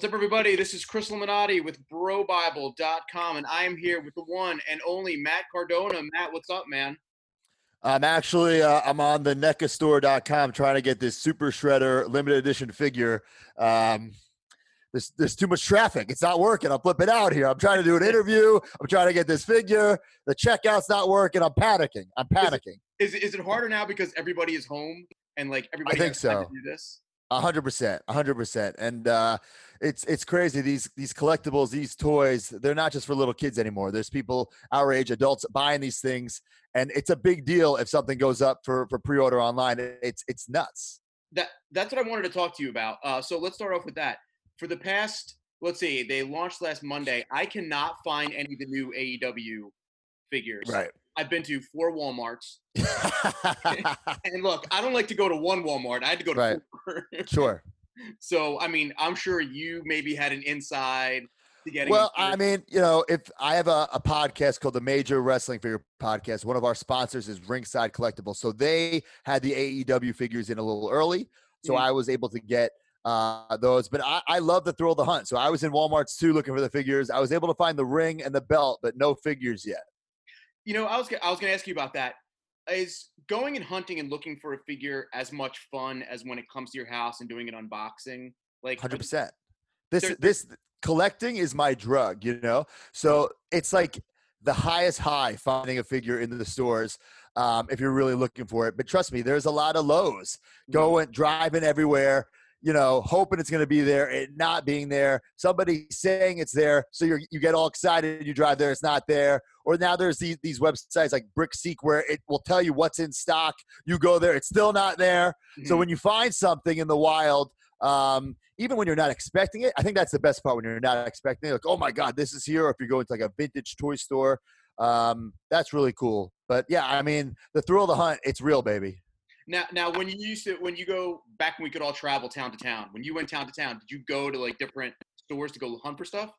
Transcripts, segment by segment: What's up, everybody? This is Chris Limonati with BroBible.com, and I am here with the one and only Matt Cardona. Matt, what's up, man? I'm actually I'm on the NECAStore.com trying to get this Super Shredder limited edition figure. There's too much traffic. It's not working. I'm flipping out here. I'm trying to do an interview. I'm trying to get this figure. The checkout's not working. I'm panicking. Is it harder now because everybody is home and like everybody has time to do this? 100%, 100%. And it's crazy. These collectibles, these toys, they're not just for little kids anymore. There's people our age, adults buying these things, and it's a big deal if something goes up for pre-order online. It's nuts. That's what I wanted to talk to you about. So let's start off with that. For the past, let's see, they launched last Monday. I cannot find any of the new AEW figures. Right. I've been to 4 Walmarts. And look, I don't like to go to one Walmart. I had to go to four. Sure. So, I mean, I'm sure you maybe had an inside to getting. Well, I mean, you know, if I have a podcast called the Major Wrestling Figure Podcast. One of our sponsors is Ringside Collectibles. So they had the AEW figures in a little early. So I was able to get those. But I love the thrill of the hunt. So I was in Walmarts too looking for the figures. I was able to find the ring and the belt, but no figures yet. You know, I was going to ask you about that. Is going and hunting and looking for a figure as much fun as when it comes to your house and doing an unboxing? Like 100%. This collecting is my drug, you know? So it's like the highest high finding a figure in the stores if you're really looking for it. But trust me, there's a lot of lows. Going, driving everywhere, you know, hoping it's going to be there, it not being there, somebody saying it's there, so you get all excited, you drive there, it's not there. Or now there's these websites like BrickSeek where it will tell you what's in stock. You go there, it's still not there. So when you find something in the wild, even when you're not expecting it, I think that's the best part, when you're not expecting it. Like, oh my God, this is here. Or if you go into like a vintage toy store, that's really cool. But yeah, I mean, the thrill of the hunt, it's real, baby. Now, when you go back when we could all travel town to town, when you went town to town, did you go to like different stores to go hunt for stuff?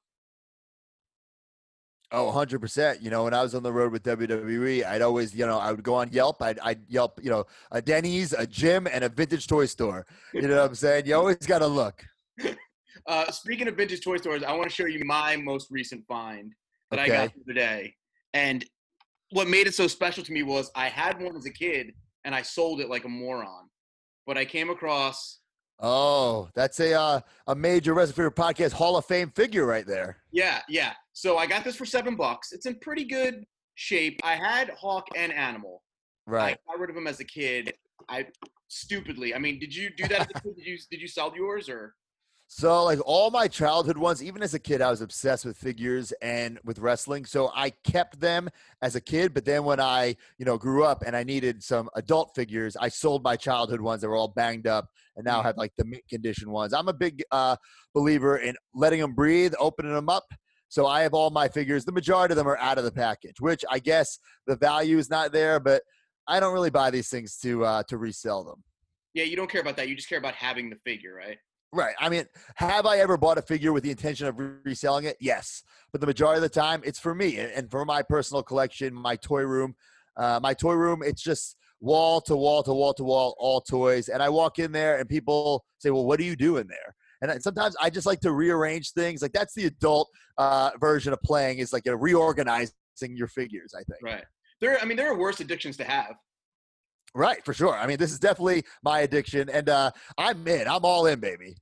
Oh, 100%. You know, when I was on the road with WWE, I'd always, you know, I would go on Yelp. I'd Yelp, you know, a Denny's, a gym, and a vintage toy store. You know what I'm saying? You always got to look. Speaking of vintage toy stores, I want to show you my most recent find that I got the other day. And what made it so special to me was I had one as a kid, and I sold it like a moron. But I came across... Oh, that's a Major Wrestling Figure Podcast Hall of Fame figure right there. Yeah, yeah. So I got this for $7. It's in pretty good shape. I had Hawk and Animal. Right. I got rid of them as a kid. Stupidly. I mean, did you do that as a kid? Did you sell yours or... So like all my childhood ones, even as a kid, I was obsessed with figures and with wrestling. So I kept them as a kid, but then when I, you know, grew up and I needed some adult figures, I sold my childhood ones that were all banged up and now have like the mint condition ones. I'm a big believer in letting them breathe, opening them up. So I have all my figures. The majority of them are out of the package, which I guess the value is not there, but I don't really buy these things to resell them. Yeah, you don't care about that. You just care about having the figure, right? Right. I mean, have I ever bought a figure with the intention of reselling it? Yes. But the majority of the time, it's for me and for my personal collection, my toy room. My toy room, it's just wall to wall to wall to wall, all toys. And I walk in there and people say, well, what do you do in there? And sometimes I just like to rearrange things. Like that's the adult version of playing, is like reorganizing your figures, I think. Right. There are worse addictions to have. Right, for sure. I mean, this is definitely my addiction, and I'm in. I'm all in, baby.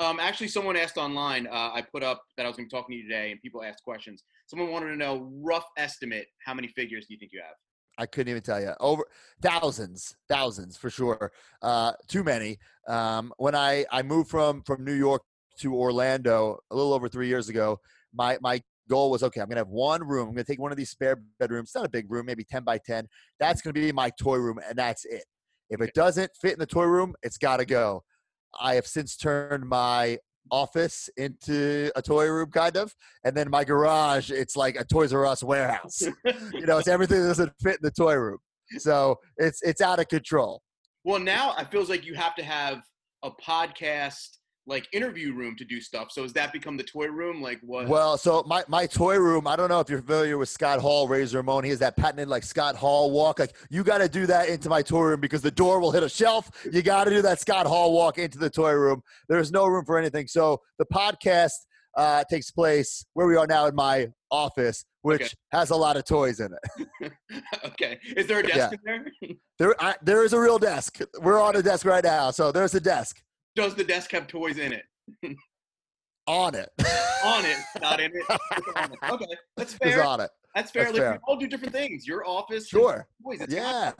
Actually, someone asked online, I put up that I was going to be talking to you today, and people asked questions. Someone wanted to know, rough estimate, how many figures do you think you have? I couldn't even tell you. Over thousands, for sure. Too many. When I moved from New York to Orlando a little over 3 years ago, my goal was, okay, I'm going to have one room. I'm going to take one of these spare bedrooms. It's not a big room, maybe 10 by 10. That's going to be my toy room, and that's it. If it doesn't fit in the toy room, it's got to go. I have since turned my office into a toy room, kind of, and then my garage, it's like a Toys R Us warehouse. You know, it's everything that doesn't fit in the toy room. So it's out of control. Well, now it feels like you have to have a podcast like interview room to do stuff. So has that become the toy room? Like what? Well, so my toy room, I don't know if you're familiar with Scott Hall, Razor Ramon. He has that patented like Scott Hall walk. Like you got to do that into my toy room because the door will hit a shelf. You got to do that Scott Hall walk into the toy room. There's no room for anything. So the podcast takes place where we are now in my office, which has a lot of toys in it. Okay. Is there a desk in there? There is a real desk. We're on a desk right now. So there's a desk. Does the desk have toys in it? On it. On it. Not in it. On it. Okay. That's fair. It's on it. That's fair. That's like, fair. We all do different things. Your office. Sure. Toys. Yeah.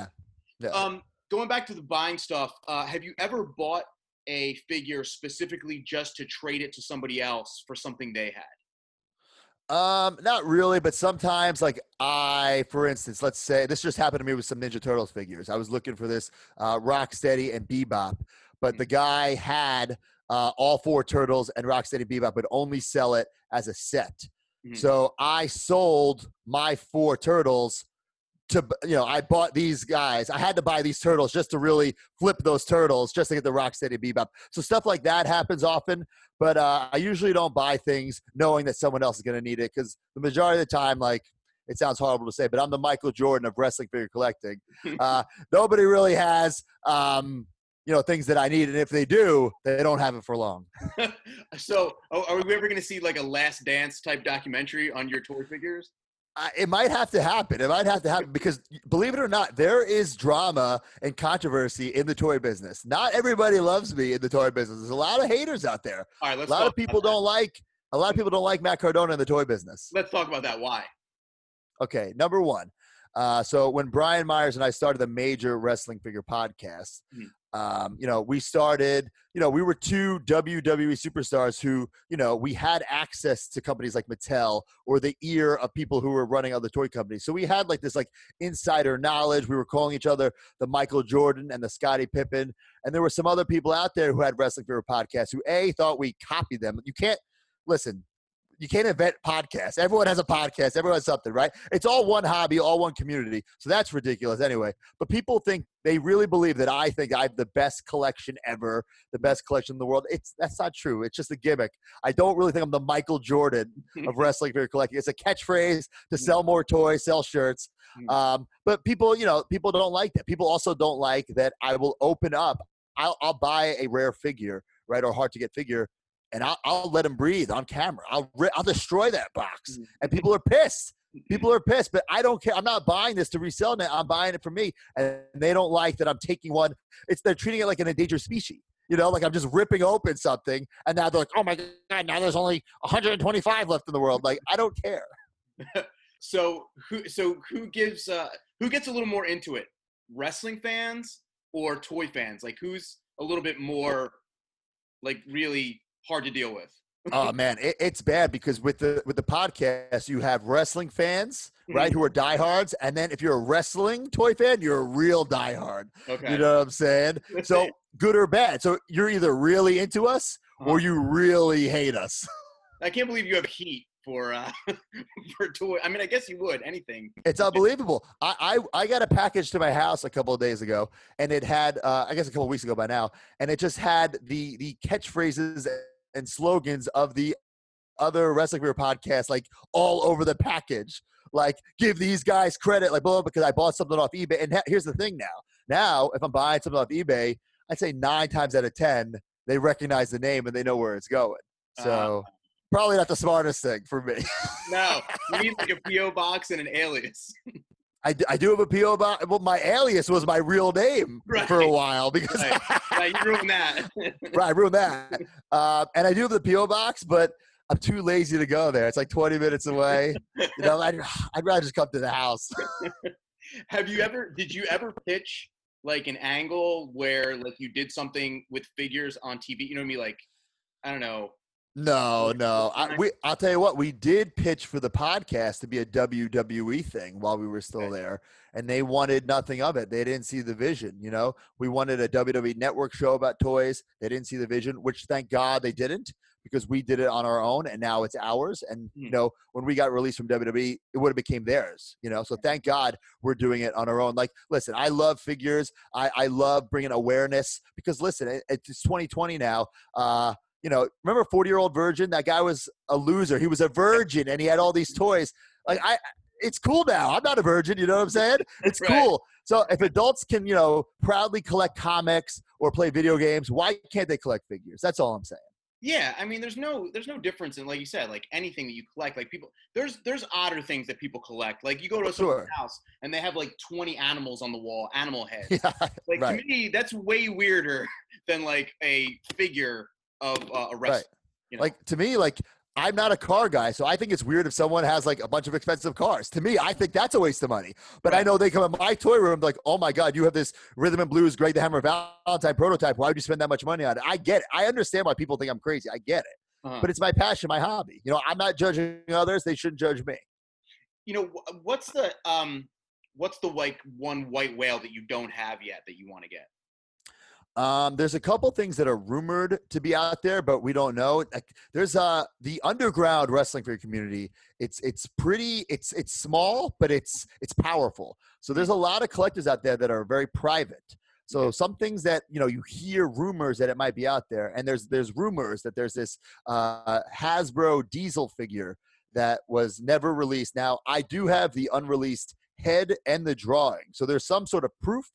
Yeah. Going back to the buying stuff, have you ever bought a figure specifically just to trade it to somebody else for something they had? Not really, but sometimes like for instance, let's say this just happened to me with some Ninja Turtles figures. I was looking for this Rocksteady and Bebop. But the guy had all four Turtles and Rocksteady Bebop would only sell it as a set. Mm-hmm. So I sold my four Turtles to, you know, I bought these guys. I had to buy these Turtles just to really flip those Turtles just to get the Rocksteady Bebop. So stuff like that happens often. But I usually don't buy things knowing that someone else is going to need it because the majority of the time, like, it sounds horrible to say, but I'm the Michael Jordan of wrestling figure collecting. Nobody really has you know, things that I need. And if they do, they don't have it for long. So are we ever going to see like a Last Dance type documentary on your toy figures? It might have to happen. It might have to happen because believe it or not, there is drama and controversy in the toy business. Not everybody loves me in the toy business. There's a lot of haters out there. All right, a lot of people don't like Matt Cardona in the toy business. Let's talk about that. Why? Okay. Number one. So when Brian Myers and I started the Major Wrestling Figure Podcast, you know, we started, you know, we were two WWE superstars who, you know, we had access to companies like Mattel or the ear of people who were running other toy companies. So we had like this like insider knowledge. We were calling each other the Michael Jordan and the Scottie Pippen. And there were some other people out there who had Wrestling Figure Podcasts who thought we copied them. You can't listen. You can't invent podcasts. Everyone has a podcast. Everyone has something, right? It's all one hobby, all one community. So that's ridiculous anyway. But people think they really believe that I think I have the best collection ever, the best collection in the world. That's not true. It's just a gimmick. I don't really think I'm the Michael Jordan of wrestling figure collecting. It's a catchphrase to sell more toys, sell shirts. But people, you know, people don't like that. People also don't like that I will open up. I'll buy a rare figure, right, or hard to get figure. And I'll let him breathe on camera. I'll destroy that box. And people are pissed. People are pissed, but I don't care. I'm not buying this to resell it. I'm buying it for me. And they don't like that I'm taking one. They're treating it like an endangered species. You know, like I'm just ripping open something. And now they're like, oh, my God, now there's only 125 left in the world. Like, I don't care. Who gets a little more into it? Wrestling fans or toy fans? Like, who's a little bit more, like, really hard to deal with? Oh man, it's bad because with the podcast you have wrestling fans, right, who are diehards, and then if you're a wrestling toy fan, you're a real diehard. Okay. You know what I'm saying? So good or bad. So you're either really into us or you really hate us. I can't believe you have heat for toy. I mean, I guess you would anything. It's unbelievable. I got a package to my house a couple of days ago, and it had I guess a couple of weeks ago by now, and it just had the catchphrases and slogans of the other wrestling career podcasts, like all over the package, like give these guys credit, like blah, because I bought something off eBay. And here's the thing now, if I'm buying something off eBay, I'd say 9 times out of 10, they recognize the name and they know where it's going. So probably not the smartest thing for me. No, you need like a PO box and an alias. I do have a PO box. Well, my alias was my real name for a while because you ruined that. Right, I ruined that. And I do have the PO box, but I'm too lazy to go there. It's like 20 minutes away. You know, I'd rather just come to the house. Did you ever pitch like an angle where like you did something with figures on TV? You know what I mean? Like, I don't know. No. I'll tell you what, we did pitch for the podcast to be a WWE thing while we were still there, and they wanted nothing of it. They didn't see the vision, you know. We wanted a WWE network show about toys. They didn't see the vision, which thank God they didn't, because we did it on our own, and now it's ours. And, you know, when we got released from WWE, it would have became theirs, you know. So thank God we're doing it on our own. Like, listen, I love figures. I love bringing awareness because, listen, it's 2020 now. you know, remember 40-Year-Old Virgin? That guy was a loser. He was a virgin, and he had all these toys. Like, it's cool now. I'm not a virgin, you know what I'm saying? It's right. Cool. So if adults can, you know, proudly collect comics or play video games, why can't they collect figures? That's all I'm saying. Yeah, I mean, there's no difference in, like you said, like anything that you collect. Like people, there's odder things that people collect. Like you go to someone's house and they have like 20 animals on the wall, animal heads. Yeah, like right. To me, that's way weirder than like a figure of a wrestler. Right. You know? Like to me, like I'm not a car guy, so I think it's weird if someone has like a bunch of expensive cars. To me, I think that's a waste of money. But right. I know they come in my toy room like, oh my God, you have this Rhythm and Blues Greg the Hammer Valentine prototype. Why would you spend that much money on it? I get it. I understand why people think I'm crazy. I get it. Uh-huh. But it's my passion, my hobby. You know, I'm not judging others. They shouldn't judge me. You know, what's the like one white whale that you don't have yet that you want to get? There's a couple things that are rumored to be out there, but we don't know. There's the underground wrestling figure community. It's pretty. It's small, but it's powerful. So there's a lot of collectors out there that are very private. So some things that, you know, you hear rumors that it might be out there, and there's rumors that there's this Hasbro Diesel figure that was never released. Now I do have the unreleased head and the drawing, so there's some sort of proof.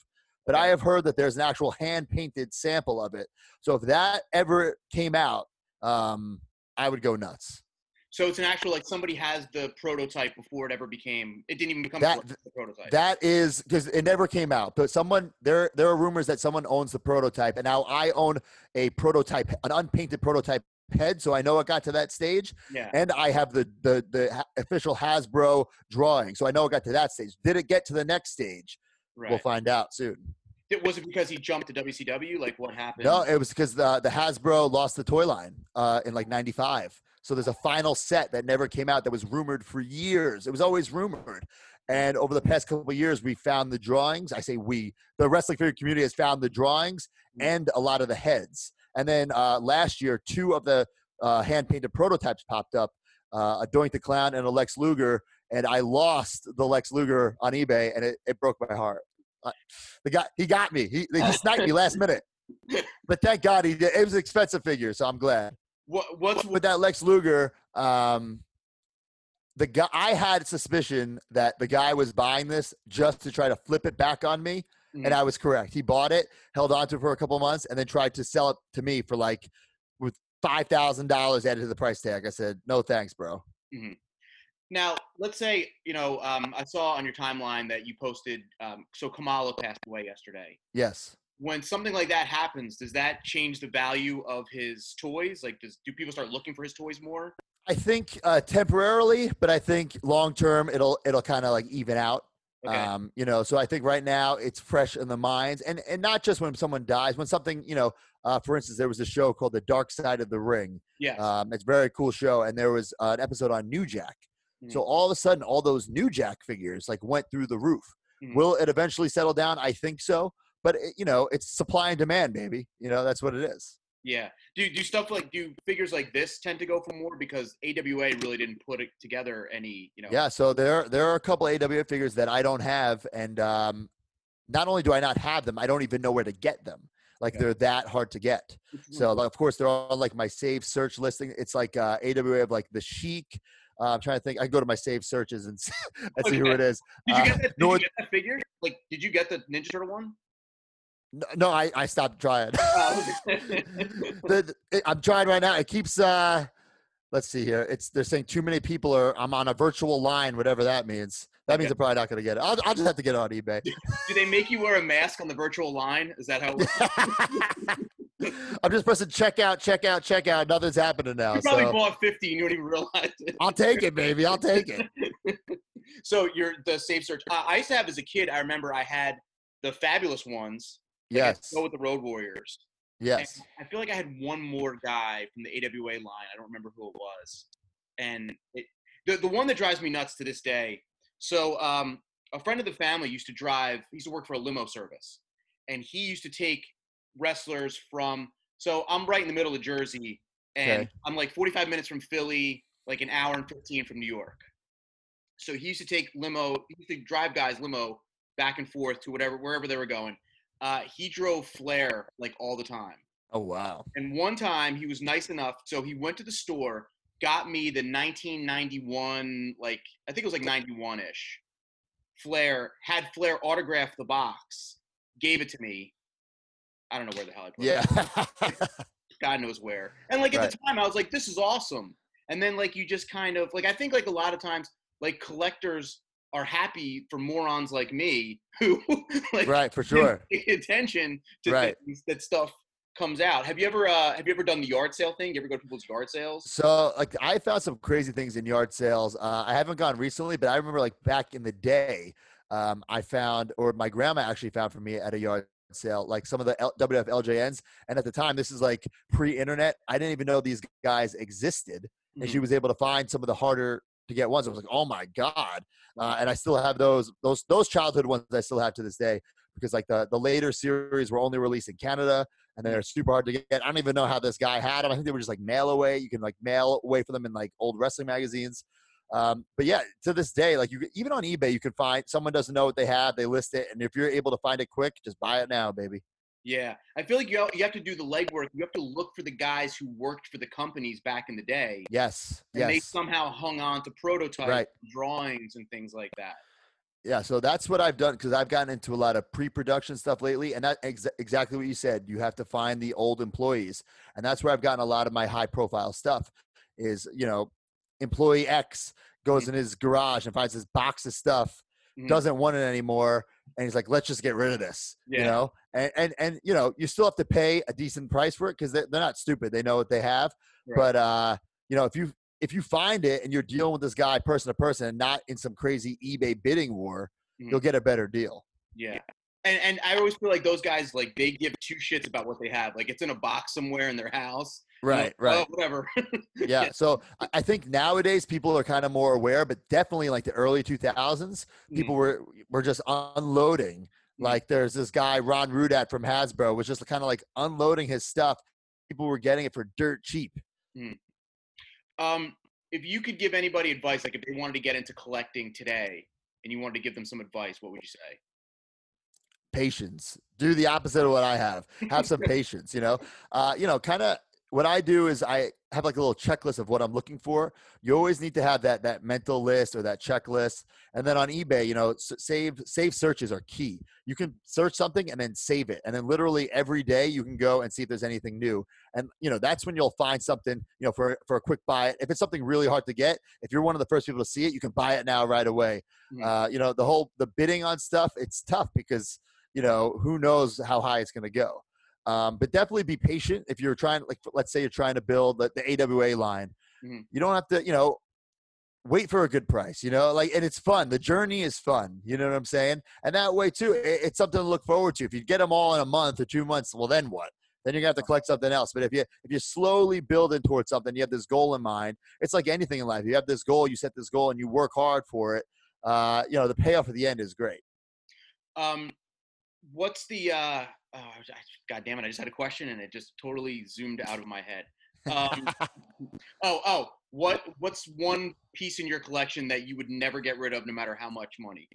But I have heard that there's an actual hand-painted sample of it. So if that ever came out, I would go nuts. So it's an actual, like somebody has the prototype before it ever became, it didn't even become a prototype. That is, because it never came out. But someone, there are rumors that someone owns the prototype. And now I own a prototype, an unpainted prototype head. So I know it got to that stage. Yeah. And I have the official Hasbro drawing. So I know it got to that stage. Did it get to the next stage? Right. We'll find out soon. Was it because he jumped to WCW? Like what happened? No, it was because the Hasbro lost the toy line in like 95. So there's a final set that never came out that was rumored for years. It was always rumored. And over the past couple of years, we found the drawings. I say we. The wrestling figure community has found the drawings and a lot of the heads. And then last year, two of the hand-painted prototypes popped up, a Doink the Clown and a Lex Luger. And I lost the Lex Luger on eBay, and it broke my heart. The guy, he got me. They just sniped me last minute. But thank God he did. It was an expensive figure, so I'm glad. What's with that Lex Luger? The guy, I had suspicion that the guy was buying this just to try to flip it back on me, and I was correct. He bought it, held on to it for a couple months, and then tried to sell it to me for like with $5,000 added to the price tag. I said, "No thanks, bro." Mm-hmm. Now, let's say, you know, I saw on your timeline that you posted, so Kamala passed away yesterday. Yes. When something like that happens, does that change the value of his toys? Like, do people start looking for his toys more? I think temporarily, but I think long-term it'll kind of like even out. Okay. You know, so I think right now it's fresh in the minds. And not just when someone dies, when something, you know, for instance, there was a show called The Dark Side of the Ring. Yes. It's a very cool show. And there was an episode on New Jack. So all of a sudden, all those New Jack figures like went through the roof. Will it eventually settle down? I think so. But, you know, it's supply and demand, baby. You know, that's what it is. Yeah. Do figures like this tend to go for more? Because AWA really didn't put it together any, you know. Yeah. So there are a couple AWA figures that I don't have. And not only do I not have them, I don't even know where to get them. Like they're that hard to get. So, like, of course, they're on like my save search listing. It's like AWA of like the Sheik. I'm trying to think. I can go to my saved searches and see who it is. Did you get that figure? Like, did you get the Ninja Turtle one? No, I stopped trying. I'm trying right now. It keeps, let's see here. They're saying too many people I'm on a virtual line, whatever that means. That means I'm probably not going to get it. I'll just have to get it on eBay. Do they make you wear a mask on the virtual line? Is that how it works? I'm just pressing check out. Nothing's happening now. You probably bought 50 and you don't even realize it. I'll take it, baby. I'll take it. So you're the safe search. I used to have as a kid, I remember I had the Fabulous ones. Yes. Go with the Road Warriors. Yes. And I feel like I had one more guy from the AWA line. I don't remember who it was. And the one that drives me nuts to this day. So a friend of the family used to work for a limo service. And he used to take wrestlers so I'm right in the middle of Jersey, and I'm like 45 minutes from Philly, like an hour and 15 from New York. So he used to drive guys limo back and forth to wherever they were going. He drove Flair like all the time. Oh, wow. And one time he was nice enough. So he went to the store, got me the 1991, like, I think it was like 91-ish. Flair, had Flair autograph the box, gave it to me. I don't know where the hell I put it. Yeah. God knows where. And, like, at the time, I was like, this is awesome. And then, like, you just kind of, like, I think, like, a lot of times, like, collectors are happy for morons like me who, like, for sure, pay attention to things that stuff comes out. Have you ever done the yard sale thing? You ever go to people's yard sales? So, like, I found some crazy things in yard sales. I haven't gone recently, but I remember, like, back in the day, I found, or my grandma actually found for me at a yard sale, like some of the WWF LJNs. And at the time, this is like pre-internet. I didn't even know these guys existed. And she was able to find some of the harder to get ones. I was like, oh my God. And I still have those childhood ones I still have to this day, because like the later series were only released in Canada and they're super hard to get. I don't even know how this guy had them. I think they were just like mail away. You can like mail away for them in like old wrestling magazines. But yeah, to this day, like you, even on eBay, you can find, someone doesn't know what they have, they list it. And if you're able to find it quick, just buy it now, baby. Yeah. I feel like you have to do the legwork. You have to look for the guys who worked for the companies back in the day. Yes. And they somehow hung on to prototypes, drawings and things like that. Yeah. So that's what I've done, because I've gotten into a lot of pre-production stuff lately. And that's exactly what you said. You have to find the old employees. And that's where I've gotten a lot of my high profile stuff is, you know, employee X goes in his garage and finds his box of stuff, doesn't want it anymore. And he's like, let's just get rid of this, you know? And you know, you still have to pay a decent price for it because they're not stupid. They know what they have. Right. But, you know, if you find it and you're dealing with this guy person to person and not in some crazy eBay bidding war, you'll get a better deal. Yeah. And I always feel like those guys, like they give two shits about what they have. Like it's in a box somewhere in their house. Right, you know, right. Oh, whatever. Yeah, so I think nowadays people are kind of more aware, but definitely like the early 2000s, people were just unloading. Like there's this guy, Ron Rudat from Hasbro, was just kind of like unloading his stuff. People were getting it for dirt cheap. If you could give anybody advice, like if they wanted to get into collecting today and you wanted to give them some advice, what would you say? Patience. Do the opposite of what I have. Have some patience, you know? Kind of. What I do is I have like a little checklist of what I'm looking for. You always need to have that mental list or that checklist. And then on eBay, you know, save searches are key. You can search something and then save it. And then literally every day you can go and see if there's anything new. And, you know, that's when you'll find something, you know, for a quick buy. If it's something really hard to get, if you're one of the first people to see it, you can buy it now right away. You know, the bidding on stuff, it's tough because, you know, who knows how high it's going to go. But definitely be patient. If you're trying, like, let's say you're trying to build the AWA line, you don't have to, you know, wait for a good price, you know, like, and it's fun. The journey is fun. You know what I'm saying? And that way too, it's something to look forward to. If you get them all in a month or 2 months, well, then what? Then you're gonna have to collect something else. But if you slowly building towards something, you have this goal in mind. It's like anything in life. You have this goal, you set this goal and you work hard for it. You know, the payoff at the end is great. What's the, God damn it. I just had a question and it just totally zoomed out of my head. What's one piece in your collection that you would never get rid of no matter how much money?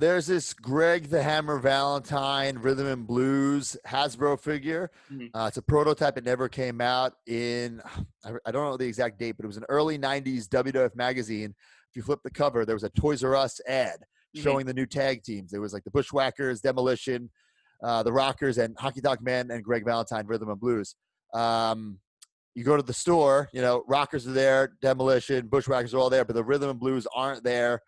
There's this Greg the Hammer Valentine Rhythm and Blues Hasbro figure. It's a prototype. It never came out in, I don't know the exact date, but it was an early 90s WWF magazine. If you flip the cover, there was a Toys R Us ad showing the new tag teams. There was like the Bushwhackers, Demolition, the Rockers, and Hockey Talk Man, and Greg Valentine, Rhythm and Blues. You go to the store, you know, Rockers are there, Demolition, Bushwhackers are all there, but the Rhythm and Blues aren't there.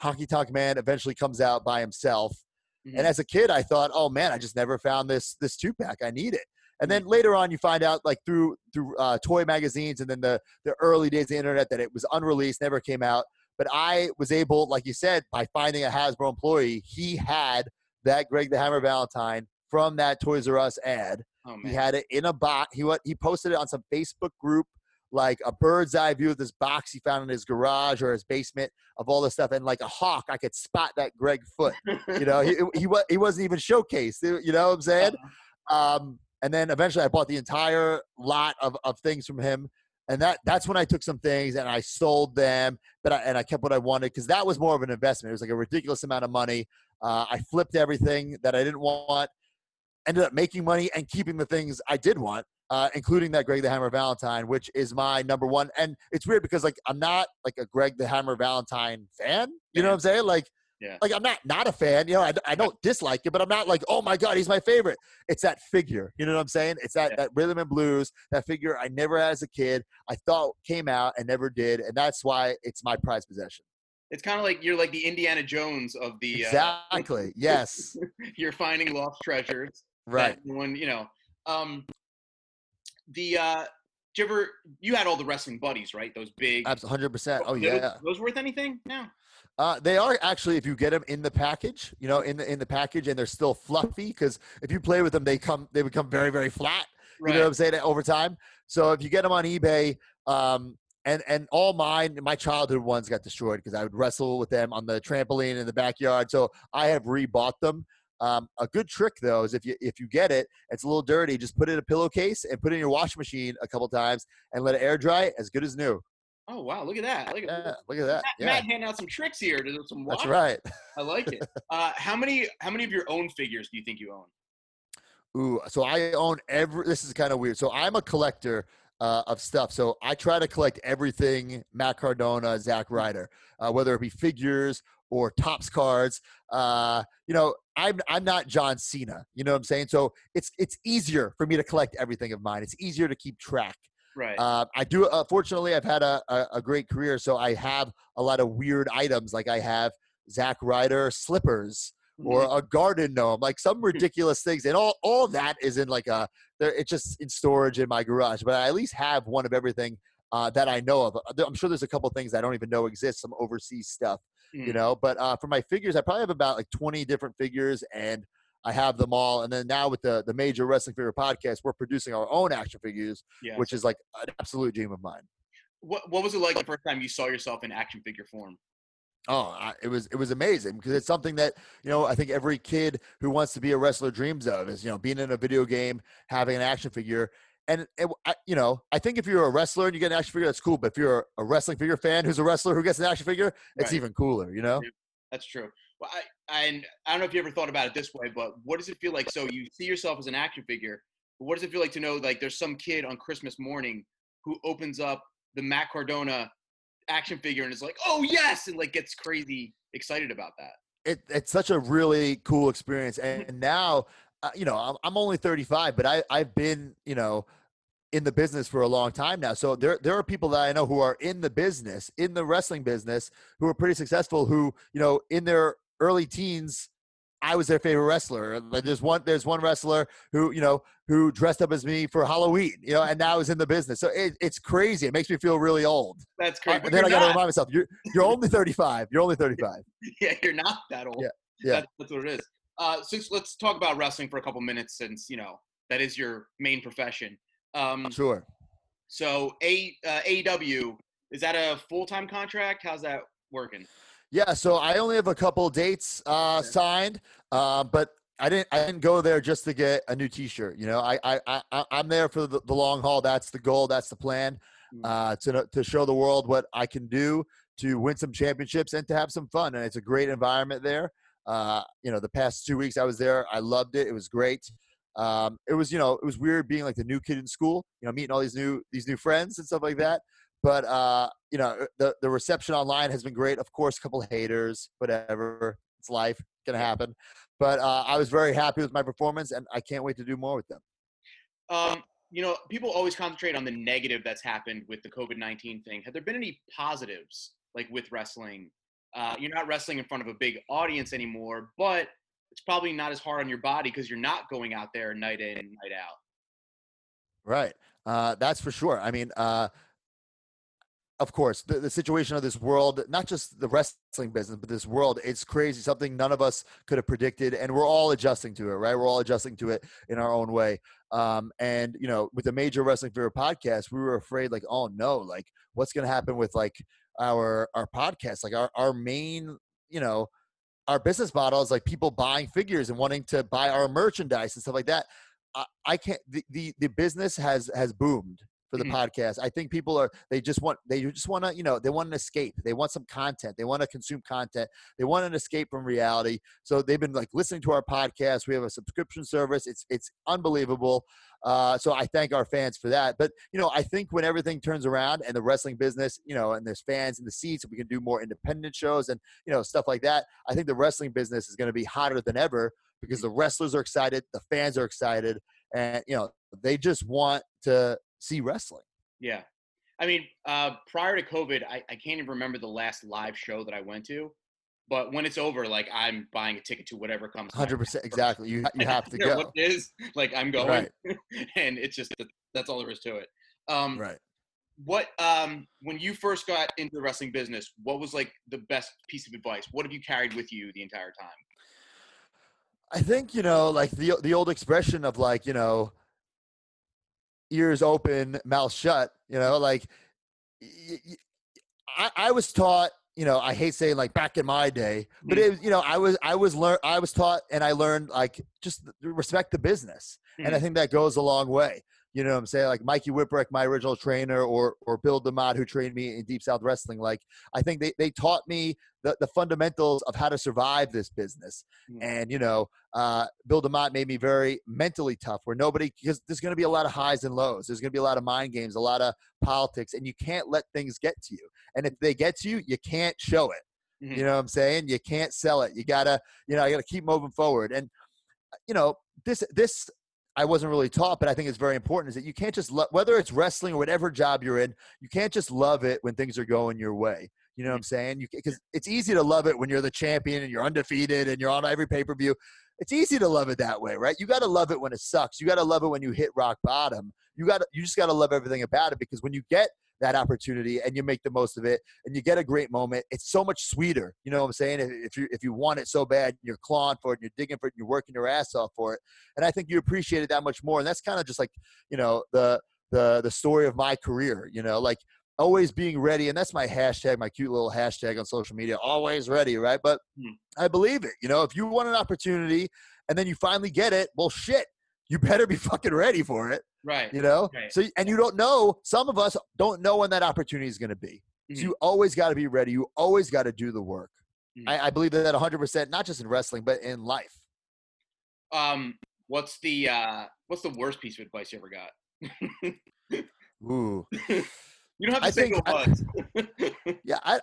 Hockey Talk Man eventually comes out by himself. And as a kid, I thought, oh man, I just never found this two-pack. I need it. And then later on, you find out like through toy magazines and then the early days of the internet that it was unreleased, never came out. But I was able, like you said, by finding a Hasbro employee, he had that Greg the Hammer Valentine from that Toys R Us ad. Oh, he had it in a box. He posted it on some Facebook group, like a bird's eye view of this box he found in his garage or his basement of all this stuff. And like a hawk, I could spot that Greg foot. You know, he wasn't even showcased. You know what I'm saying? And then eventually I bought the entire lot of things from him. And that's when I took some things and I sold them, and I kept what I wanted because that was more of an investment. It was like a ridiculous amount of money. I flipped everything that I didn't want. ended up making money and keeping the things I did want, including that Greg the Hammer Valentine, which is my #1. And it's weird because, like, I'm not, like, a Greg the Hammer Valentine fan. You know what I'm saying? Like, yeah. Like, I'm not a fan. You know, I don't dislike it, but I'm not like, oh, my God, he's my favorite. It's that figure. You know what I'm saying? It's that Rhythm and Blues, that figure I never had as a kid. I thought came out and never did, and that's why it's my prized possession. It's kind of like you're like the Indiana Jones of the exactly. Yes. You're finding lost treasures. Right. When you know, you had all the wrestling buddies, right? Those big. 100%. Oh yeah. Those worth anything? No. They are actually, if you get them in the package, you know, in the package, and they're still fluffy, because if you play with them, they become very, very flat. Right. You know what I'm saying? Over time. So if you get them on eBay, and all mine, my childhood ones got destroyed because I would wrestle with them on the trampoline in the backyard. So I have rebought them. A good trick though is if you get it, it's a little dirty, just put it in a pillowcase and put it in your washing machine a couple times and let it air dry. As good as new. Oh, wow. Look at that. Look at that. Matt handing out some tricks here. Some water. That's right. I like it. How many of your own figures do you think you own? Ooh, so I own this is kind of weird. So I'm a collector of stuff. So I try to collect everything Matt Cardona, Zack Ryder, whether it be figures or Topps cards. You know, I'm not John Cena. You know what I'm saying? So it's easier for me to collect everything of mine. It's easier to keep track. Right. I do. Fortunately, I've had a great career, so I have a lot of weird items. Like I have Zack Ryder slippers or a garden gnome, like some ridiculous things, and all that is in like it's just in storage in my garage. But I at least have one of everything that I know of. I'm sure there's a couple things I don't even know exist, some overseas stuff, you know. But for my figures, I probably have about like 20 different figures, and I have them all. And then now with the Major Wrestling Figure Podcast, we're producing our own action figures, which is like an absolute dream of mine. What was it like the first time you saw yourself in action figure form? Oh, it was amazing, because it's something that, you know, I think every kid who wants to be a wrestler dreams of, is, you know, being in a video game, having an action figure. And, you know, I think if you're a wrestler and you get an action figure, that's cool. But if you're a wrestling figure fan who's a wrestler who gets an action figure, it's even cooler, you know? That's true. Well, I don't know if you ever thought about it this way, but what does it feel like? So you see yourself as an action figure, but what does it feel like to know, like, there's some kid on Christmas morning who opens up the Matt Cardona action figure and is like, oh yes, and like gets crazy excited about that? It's such a really cool experience. And now, you know, I'm only 35, but I've been, you know, in the business for a long time now. So there are people that I know who are in the business, in the wrestling business, who are pretty successful, who, you know, in their early teens, I was their favorite wrestler. Like there's one wrestler who, you know, who dressed up as me for Halloween, you know, and now is in the business. So it's crazy. It makes me feel really old. That's crazy. But then I gotta remind myself, you're only 35. You're only 35. Yeah, you're not that old. Yeah. That's what it is. So let's talk about wrestling for a couple minutes, since, you know, that is your main profession. Sure. So AEW, is that a full-time contract? How's that working? Yeah, so I only have a couple dates signed, but I didn't go there just to get a new T-shirt. You know, I'm there for the long haul. That's the goal. That's the plan, to show the world what I can do, to win some championships and to have some fun. And it's a great environment there. You know, the past 2 weeks I was there, I loved it. It was great. It was, you know, it was weird being like the new kid in school. You know, meeting all these new friends and stuff like that. But, you know, the reception online has been great. Of course, a couple of haters, whatever. It's life. Going to happen. But I was very happy with my performance, and I can't wait to do more with them. You know, people always concentrate on the negative that's happened with the COVID-19 thing. Have there been any positives, like, with wrestling? You're not wrestling in front of a big audience anymore, but it's probably not as hard on your body because you're not going out there night in and night out. Right. That's for sure. I mean, of course, the situation of this world, not just the wrestling business, but this world, it's crazy, something none of us could have predicted, and we're all adjusting to it, right? We're all adjusting to it in our own way. And, you know, with the Major Wrestling Figure Podcast, we were afraid, like, oh, no, like, what's going to happen with, like, our podcast? Like, our main, you know, our business model is, like, people buying figures and wanting to buy our merchandise and stuff like that. I can't – the business has boomed for the podcast. I think people are, they just want to, you know, they want an escape. They want some content. They want to consume content. They want an escape from reality. So they've been like listening to our podcast. We have a subscription service. It's unbelievable. So I thank our fans for that. But, you know, I think when everything turns around and the wrestling business, you know, and there's fans in the seats, we can do more independent shows and, you know, stuff like that. I think the wrestling business is going to be hotter than ever because the wrestlers are excited. The fans are excited. And, you know, they just want to see wrestling. Yeah. I mean, prior to COVID, I can't even remember the last live show that I went to. But when it's over, like, I'm buying a ticket to whatever comes. 100%. Exactly. You have to go. What it is, like, I'm going. Right. And it's just, that's all there is to it. Right. When you first got into the wrestling business, what was, like, the best piece of advice? What have you carried with you the entire time? I think, you know, like, the old expression of, like, you know, ears open, mouth shut, you know, like, I was taught, you know, I hate saying like back in my day, but it was, you know, I was taught and I learned like just respect the business. And I think that goes a long way. You know what I'm saying? Like Mikey Whipwreck, my original trainer, or Bill DeMott, who trained me in Deep South Wrestling. Like I think they taught me the fundamentals of how to survive this business. And, you know, Bill DeMott made me very mentally tough where nobody, because there's going to be a lot of highs and lows. There's going to be a lot of mind games, a lot of politics, and you can't let things get to you. And if they get to you, you can't show it. You know what I'm saying? You can't sell it. You gotta, you know, I gotta keep moving forward. And, you know, this, I wasn't really taught, but I think it's very important is that you can't just whether it's wrestling or whatever job you're in, you can't just love it when things are going your way. You know what I'm saying? Because it's easy to love it when you're the champion and you're undefeated and you're on every pay-per-view. It's easy to love it that way, right? You got to love it when it sucks. You got to love it when you hit rock bottom. You just got to love everything about it, because when you get that opportunity and you make the most of it and you get a great moment, it's so much sweeter. You know what I'm saying? If you want it so bad, you're clawing for it, you're digging for it, you're working your ass off for it. And I think you appreciate it that much more. And that's kind of just like, you know, the story of my career, you know, like always being ready. And that's my hashtag, my cute little hashtag on social media, always ready. Right. But I believe it, you know, if you want an opportunity and then you finally get it, well, shit, you better be fucking ready for it. Right. You know, right. So, and you don't know, some of us don't know when that opportunity is going to be. So you always got to be ready. You always got to do the work. I believe that 100%, not just in wrestling, but in life. What's the worst piece of advice you ever got? Ooh. You don't have to yeah.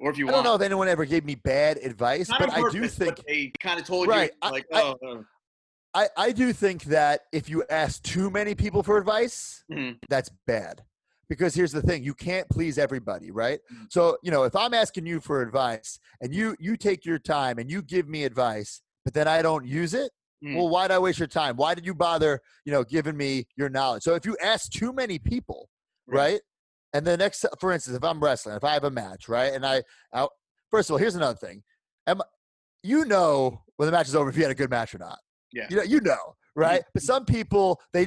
Or if you want. I don't know if anyone ever gave me bad advice, but I do think they kind of told you like, I do think that if you ask too many people for advice, that's bad. Because here's the thing, you can't please everybody, right? So, you know, if I'm asking you for advice and you take your time and you give me advice, but then I don't use it, well, why did I waste your time? Why did you bother, you know, giving me your knowledge? So if you ask too many people, right? And the next, for instance, if I'm wrestling, if I have a match, right? And I first of all, here's another thing. You know when the match is over if you had a good match or not. Yeah. You know, right? But some people, and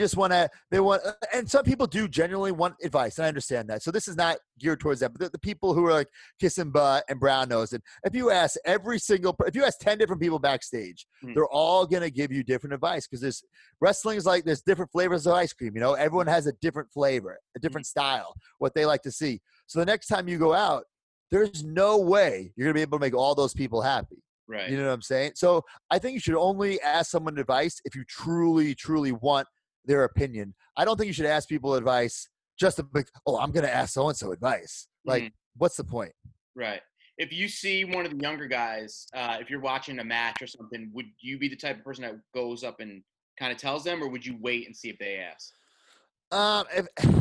some people do genuinely want advice, and I understand that. So this is not geared towards that, but the people who are like kissing butt and brown nosed. And if you ask 10 different people backstage, they're all going to give you different advice, because there's wrestling is like, there's different flavors of ice cream. You know, everyone has a different flavor, a different style, what they like to see. So the next time you go out, there's no way you're going to be able to make all those people happy. Right. You know what I'm saying? So I think you should only ask someone advice if you truly, truly want their opinion. I don't think you should ask people advice just to be, oh, I'm going to ask so-and-so advice. Like, what's the point? Right. If you see one of the younger guys, if you're watching a match or something, would you be the type of person that goes up and kind of tells them, or would you wait and see if they ask?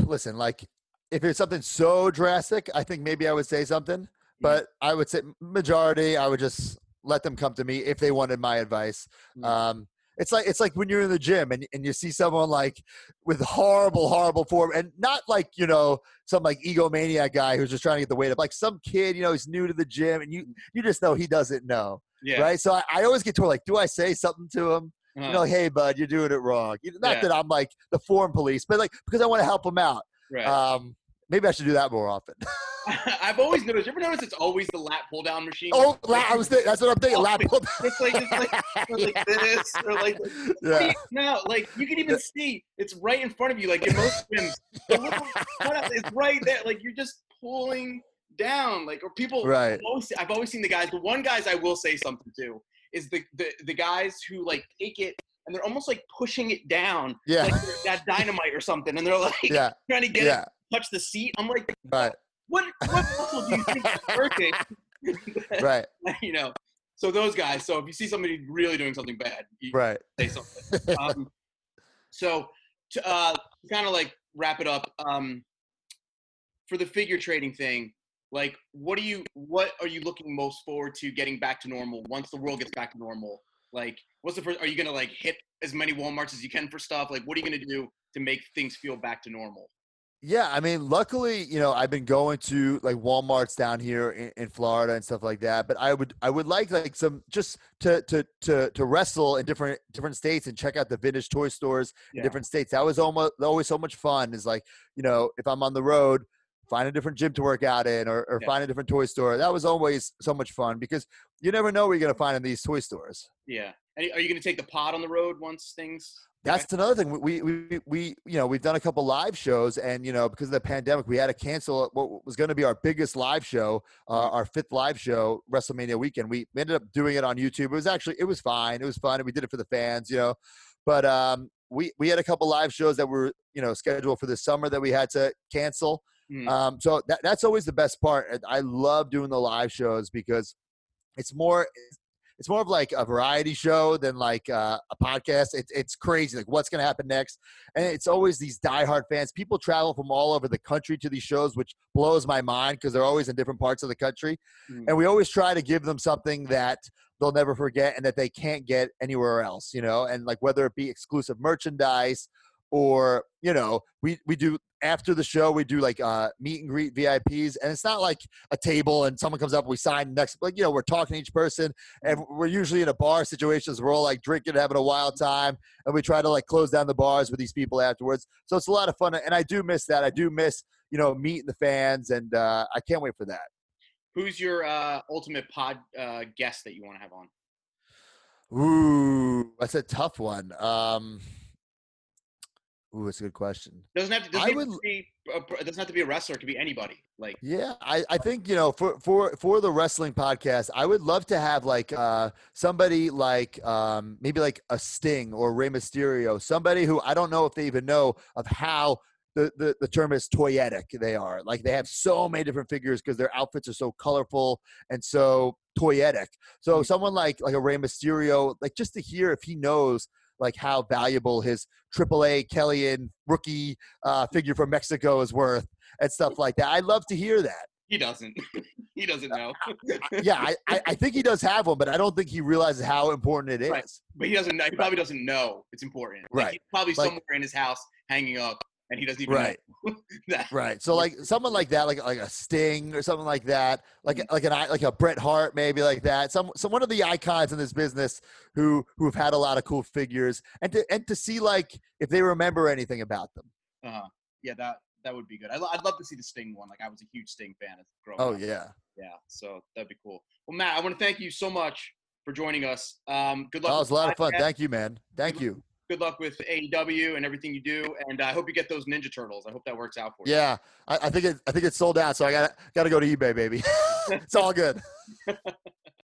Listen, like, if it's something so drastic, I think maybe I would say something. But I would say majority, I would just – let them come to me if they wanted my advice. It's like when you're in the gym and you see someone like with horrible form, and not like, you know, some like egomaniac guy who's just trying to get the weight up, like some kid, you know, he's new to the gym and you just know he doesn't know. Yeah. Right. So I always get to like, do I say something to him? You know, like, hey bud, you're doing it wrong. Not that I'm like the form police, but like, because I want to help him out. Right. Maybe I should do that more often. I've always noticed. You ever notice it's always the lat pull down machine? Oh, I was thinking, that's what I'm thinking. Lat pull down. It's like this, or like this. Yeah. No, like you can even see it's right in front of you. Like in most gyms, it's right there. Like you're just pulling down. Like or people. Right. I've always seen the guys. The one guys I will say something to is the guys who like take it. And they're almost like pushing it down, yeah, like that dynamite or something. And they're like trying to get it to touch the seat. I'm like, right. What muscle do you think is working? Right. You know, so those guys. So if you see somebody really doing something bad, you say something. So to kind of like wrap it up, for the figure trading thing, like what are you looking most forward to getting back to normal once the world gets back to normal? Like, what's the first? Are you gonna like hit as many Walmarts as you can for stuff? Like, what are you gonna do to make things feel back to normal? Yeah, I mean, luckily, you know, I've been going to like Walmarts down here in Florida and stuff like that. But I would like some just to wrestle in different states and check out the vintage toy stores in different states. That was always so much fun. Is like, you know, if I'm on the road, find a different gym to work out in, or find a different toy store. That was always so much fun because you never know what you're going to find in these toy stores. Yeah. And are you going to take the pod on the road once things? That's another thing. We you know, we've done a couple live shows, and, you know, because of the pandemic, we had to cancel what was going to be our biggest live show, our fifth live show, WrestleMania weekend. We ended up doing it on YouTube. It was fine. It was fun. And we did it for the fans, you know, but we had a couple live shows that were, you know, scheduled for this summer that we had to cancel. So that's always the best part. I love doing the live shows because it's more of like a variety show than like a podcast. It's crazy. Like what's going to happen next. And it's always these diehard fans. People travel from all over the country to these shows, which blows my mind because they're always in different parts of the country. And we always try to give them something that they'll never forget and that they can't get anywhere else, you know, and like whether it be exclusive merchandise or, you know, we do after the show, we do like meet and greet VIPs, and it's not like a table and someone comes up, we sign next, like, you know, we're talking to each person, and we're usually in a bar situations. We're all like drinking, having a wild time, and we try to like close down the bars with these people afterwards. So it's a lot of fun. And I do miss that. I do miss, you know, meeting the fans, and I can't wait for that. Who's your ultimate pod guest that you want to have on? Ooh, that's a tough one. Ooh, that's a good question. Doesn't have to be a wrestler. It could be anybody. Like, yeah, I think, you know, for the wrestling podcast, I would love to have like somebody like maybe like a Sting or Rey Mysterio, somebody who I don't know if they even know of how the term is toyetic. They are like, they have so many different figures because their outfits are so colorful and so toyetic. So someone like a Rey Mysterio, like just to hear if he knows like how valuable his AAA Kellyan rookie figure from Mexico is worth and stuff like that. I'd love to hear that. He doesn't. He doesn't know. Yeah, I think he does have one, but I don't think he realizes how important it is. Right. But he doesn't know. He probably doesn't know it's important. Like, right. He's probably somewhere in his house hanging up, and he doesn't even know that. Right. So like someone like that, like a Sting or something like that, like a Bret Hart maybe like that. Some one of the icons in this business who've had a lot of cool figures, and to see like if they remember anything about them. Yeah, that would be good. I'd love to see the Sting one. Like I was a huge Sting fan as growing up. Oh yeah. Yeah. So that'd be cool. Well, Matt, I want to thank you so much for joining us. Good luck. That was a lot of fun. Thank you, man. Thank you. Good luck with AEW and everything you do, and I hope you get those Ninja Turtles. I hope that works out for you. Yeah, I think it's sold out, so I gotta go to eBay, baby. It's all good.